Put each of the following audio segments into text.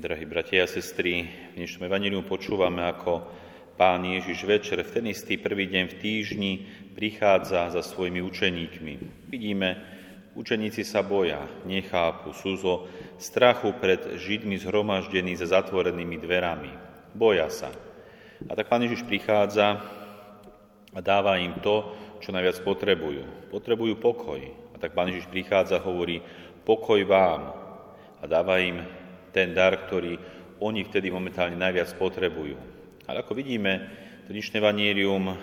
Drahí bratia a sestry, v dnešnom evanjeliu počúvame, ako Pán Ježiš večer v ten istý prvý deň v týždni prichádza za svojimi učeníkmi. Vidíme, učeníci sa boja, nechápu, sú zo strachu pred Židmi zhromaždení za zatvorenými dverami. Boja sa. A tak Pán Ježiš prichádza a dáva im to, čo najviac potrebujú. Potrebujú pokoj. A tak Pán Ježiš prichádza a hovorí, pokoj vám. A dáva im ten dar, ktorý oni vtedy momentálne najviac potrebujú. Ale ako vidíme, to dnešné evanjelium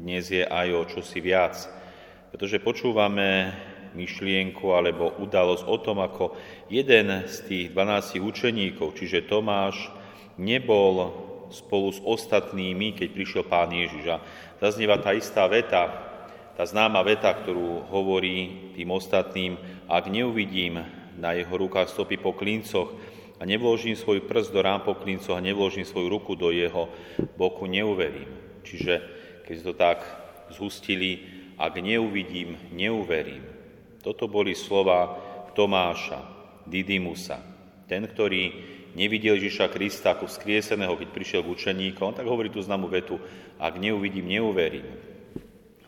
dnes je aj o čosi viac, pretože počúvame myšlienku alebo udalosť o tom, ako jeden z tých 12 učeníkov, čiže Tomáš, nebol spolu s ostatnými, keď prišiel Pán Ježiš. A zaznieva tá istá veta, tá známa veta, ktorú hovorí tým ostatným, ak neuvidím na jeho rukách stopy po klincoch, a nevložím svoj prst do rán po klincoch a nevložím svoju ruku do jeho boku, neuverím. Čiže keď to tak zhustili, ak neuvidím, neuverím. Toto boli slova Tomáša, Didymusa. Ten, ktorý nevidel Ježiša Krista ako vzkrieseného, keď prišiel k učeníkom, tak hovorí tú známu vetu, ak neuvidím, neuverím.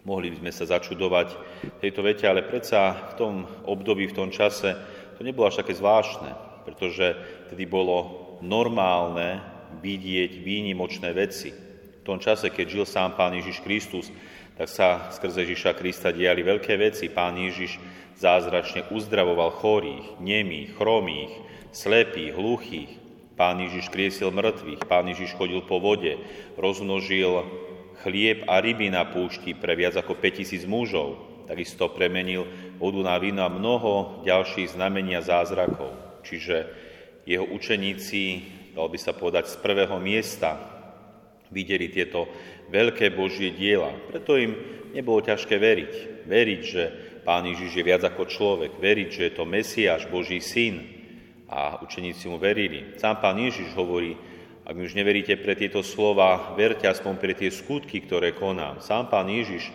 Mohli by sme sa začudovať tejto vete, ale predsa v tom období, v tom čase, to nebolo až také zvláštne. Pretože tedy bolo normálne vidieť výnimočné veci. V tom čase, keď žil sám Pán Ježiš Kristus, tak sa skrze Ježiša Krista diali veľké veci. Pán Ježiš zázračne uzdravoval chorých, nemých, chromých, slepých, hluchých. Pán Ježiš kriesil mŕtvych, Pán Ježiš chodil po vode, rozmnožil chlieb a ryby na púšti pre viac ako 5000 mužov. Takisto premenil vodu na víno a mnoho ďalších znamení a zázrakov. Čiže jeho učeníci, dal by sa povedať, z prvého miesta videli tieto veľké Božie diela. Preto im nebolo ťažké veriť. Veriť, že Pán Ježiš je viac ako človek. Veriť, že je to Mesiáš, Boží syn. A učeníci mu verili. Sám Pán Ježiš hovorí, ak mi už neveríte pre tieto slova, verte aspoň pre tie skutky, ktoré konám. Sám Pán Ježiš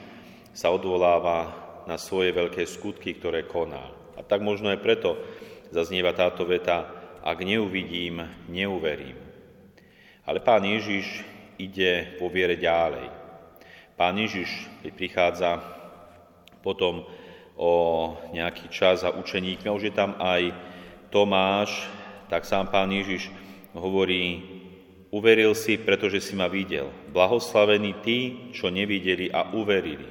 sa odvoláva na svoje veľké skutky, ktoré koná. A tak možno je preto, zaznieva táto veta, ak neuvidím, neuverím. Ale Pán Ježiš ide vo viere ďalej. Pán Ježiš, keď prichádza potom o nejaký čas za učeníkmi, už je tam aj Tomáš, tak sám Pán Ježiš hovorí, uveril si, pretože si ma videl. Blahoslavení tí, čo nevideli a uverili.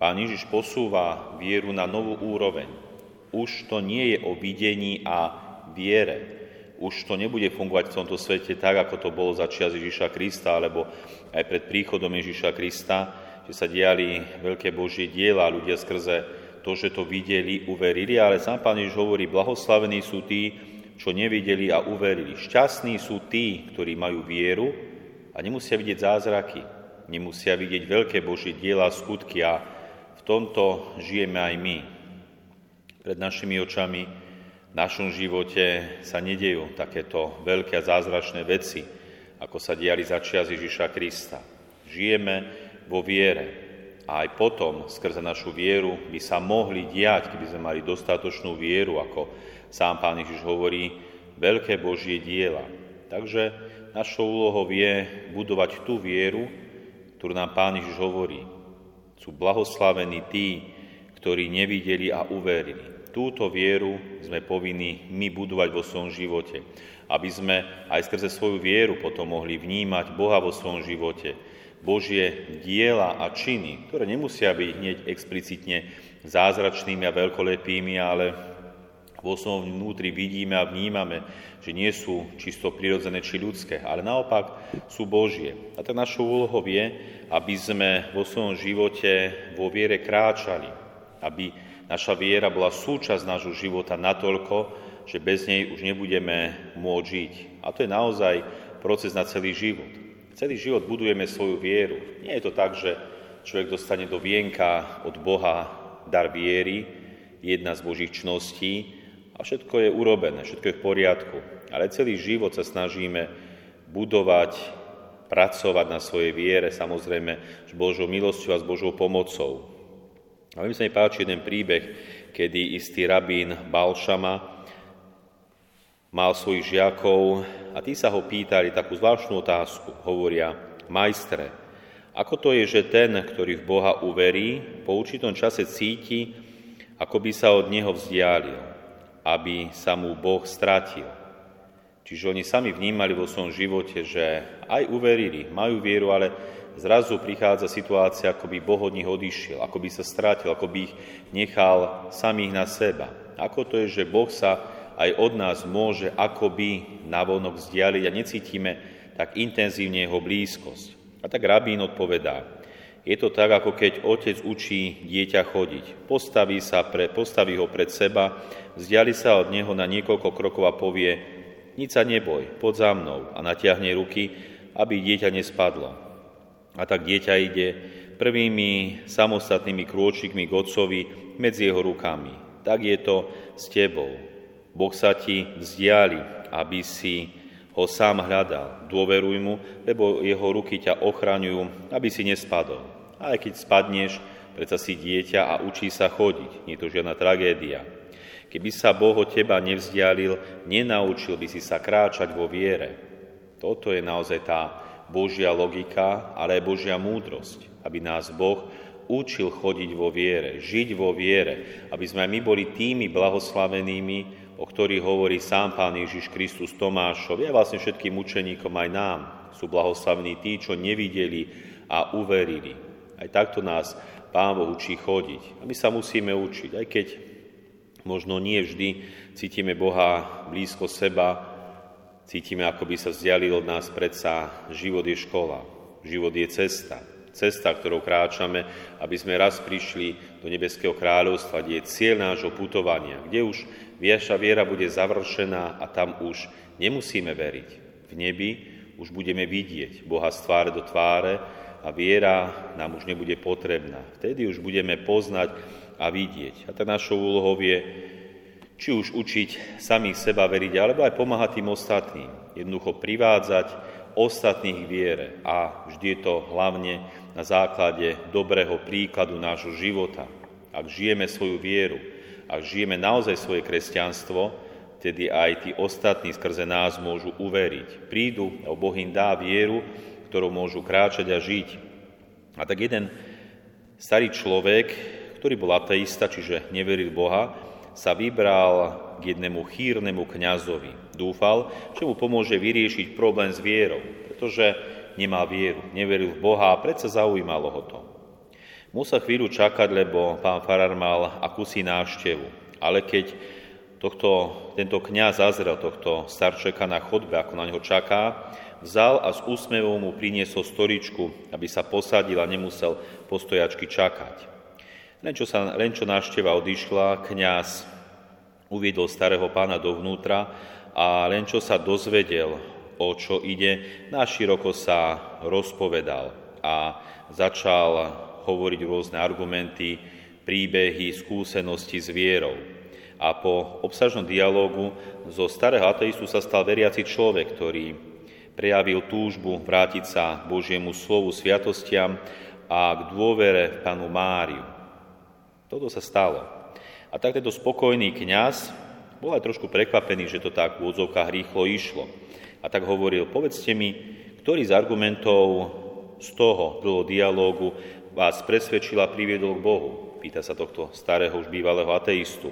Pán Ježiš posúva vieru na novú úroveň. Už to nie je o videní a viere. Už to nebude fungovať v tomto svete tak, ako to bolo za čias Ježiša Krista, alebo aj pred príchodom Ježiša Krista, že sa diali veľké Božie diela, ľudia skrze to, že to videli, uverili, ale sám Pán Ježiš hovorí, blahoslavení sú tí, čo nevideli a uverili. Šťastní sú tí, ktorí majú vieru a nemusia vidieť zázraky, nemusia vidieť veľké Božie diela, skutky a v tomto žijeme aj my. Pred našimi očami v našom živote sa nedejú takéto veľké a zázračné veci, ako sa diali za čias Ježiša Krista. Žijeme vo viere a aj potom skrze našu vieru by sa mohli diať, keby sme mali dostatočnú vieru, ako sám Pán Ježiš hovorí, veľké Božie diela. Takže našou úlohou je budovať tú vieru, ktorú nám Pán Ježiš hovorí. Sú blahoslavení tí, ktorí nevideli a uverili. Túto vieru sme povinni my budovať vo svojom živote, aby sme aj skrze svoju vieru potom mohli vnímať Boha vo svojom živote, Božie diela a činy, ktoré nemusia byť hneď explicitne zázračnými a veľkolepými, ale vo svojom vnútri vidíme a vnímame, že nie sú čisto prirodzené či ľudské, ale naopak sú Božie. A tak našou úlohou je, aby sme vo svojom živote vo viere kráčali, aby naša viera bola súčasť nášho života natoľko, že bez nej už nebudeme môcť žiť. A to je naozaj proces na celý život. Celý život budujeme svoju vieru. Nie je to tak, že človek dostane do vienka od Boha dar viery, jedna z Božích cností a všetko je urobené, všetko je v poriadku. Ale celý život sa snažíme budovať, pracovať na svojej viere, samozrejme s Božou milosťou a s Božou pomocou. A mi sa páči jeden príbeh, kedy istý rabín Baalšama Mal svojich žiakov a tí sa ho pýtali takú zvláštnu otázku. Hovoria, majstre, ako to je, že ten, ktorý v Boha uverí, po určitom čase cíti, ako by sa od neho vzdialil, aby sa mu Boh stratil. Čiže oni sami vnímali vo svojom živote, že aj uverili, majú vieru, ale zrazu prichádza situácia, ako by Boh od nich odišiel, ako by sa stratil, ako by ich nechal samých na seba. Ako to je, že Boh sa aj od nás môže akoby navonok vzdialiť a necítime tak intenzívne jeho blízkosť. A tak rabín odpovedá, je to tak, ako keď otec učí dieťa chodiť. Postaví ho pred seba, vzdiali sa od neho na niekoľko krokov a povie, nič sa neboj, poď za mnou a natiahne ruky, aby dieťa nespadlo. A tak dieťa ide prvými samostatnými krôčikmi k otcovi medzi jeho rukami. Tak je to s tebou. Boh sa ti vzdiali, aby si ho sám hľadal. Dôveruj mu, lebo jeho ruky ťa ochraňujú, aby si nespadol. A aj keď spadneš, predsa si dieťa a učí sa chodiť. Nie je to žiadna tragédia. Keby sa Boh od teba nevzdialil, nenaučil by si sa kráčať vo viere. Toto je naozaj tá Božia logika, ale aj Božia múdrosť, aby nás Boh učil chodiť vo viere, žiť vo viere, aby sme aj my boli tými blahoslavenými, o ktorých hovorí sám Pán Ježiš Kristus Tomášovi a vlastne všetkým učeníkom aj nám. Sú blahoslavní tí, čo nevideli a uverili. Aj takto nás Pán Boh učí chodiť. A my sa musíme učiť, aj keď možno nie vždy cítime Boha blízko seba, cítime, ako by sa vzdialil od nás, predsa život je škola, život je cesta. Cesta, ktorou kráčame, aby sme raz prišli do Nebeského kráľovstva, kde je cieľ nášho putovania, kde už naša viera bude završená a tam už nemusíme veriť. V nebi už budeme vidieť Boha z tváre do tváre a viera nám už nebude potrebná. Vtedy už budeme poznať a vidieť. A tá našou úlohou je či už učiť samých seba veriť, alebo aj pomáhať tým ostatným. Jednoducho privádzať ostatných viere a vždy je to hlavne na základe dobrého príkladu nášho života. Ak žijeme svoju vieru, ak žijeme naozaj svoje kresťanstvo, vtedy aj tí ostatní skrze nás môžu uveriť. Prídu, a Boh im dá vieru, ktorou môžu kráčať a žiť. A tak jeden starý človek, ktorý bol ateista, čiže neveril Boha, sa vybral k jednému chýrnemu kňazovi. Dúfal, že mu pomôže vyriešiť problém s vierou, pretože nemá vieru, neveril v Boha a predsa zaujímalo ho to. Musel chvíľu čakať, lebo pán farár mal akúsi návštevu. Ale keď tento kňaz zazrel tohto starčeka na chodbe, ako na neho čaká, vzal a s úsmevom mu priniesol stoličku, aby sa posadil a nemusel postojačky čakať. Len čo návšteva odišla, kňaz uviedol starého pána dovnútra a len čo sa dozvedel, o čo ide, naširoko sa rozpovedal a začal hovoriť rôzne argumenty, príbehy, skúsenosti s vierou. A po obsažnom dialógu zo starého ateistu sa stal veriaci človek, ktorý prejavil túžbu vrátiť sa Božiemu slovu, sviatostiam a k dôvere panu Máriu. Toto sa stalo. A tak tento spokojný kňaz bol aj trošku prekvapený, že to tak v odzovkách rýchlo išlo. A tak hovoril, povedzte mi, ktorý z argumentov z toho dlho dialógu vás presvedčil a priviedol k Bohu? Pýta sa tohto starého už bývalého ateistu.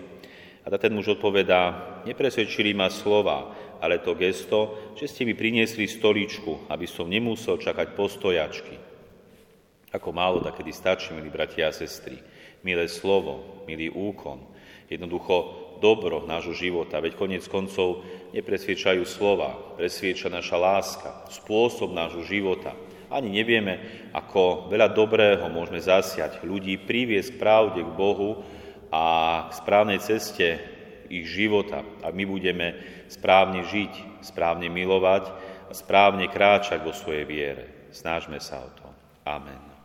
A ten muž odpovedá, nepresvedčili ma slova, ale to gesto, že ste mi priniesli stoličku, aby som nemusel čakať postojačky. Ako málo takedy stačí, milí bratia a sestry. Milé slovo, milý úkon, jednoducho dobro nášho života, veď koniec koncov nepresviečajú slova, presvieča naša láska, spôsob nášho života. Ani nevieme, ako veľa dobrého môžeme zasiať, ľudí priviesť k pravde, k Bohu a k správnej ceste ich života. A my budeme správne žiť, správne milovať a správne kráčať vo svojej viere. Snažme sa o to. Amen.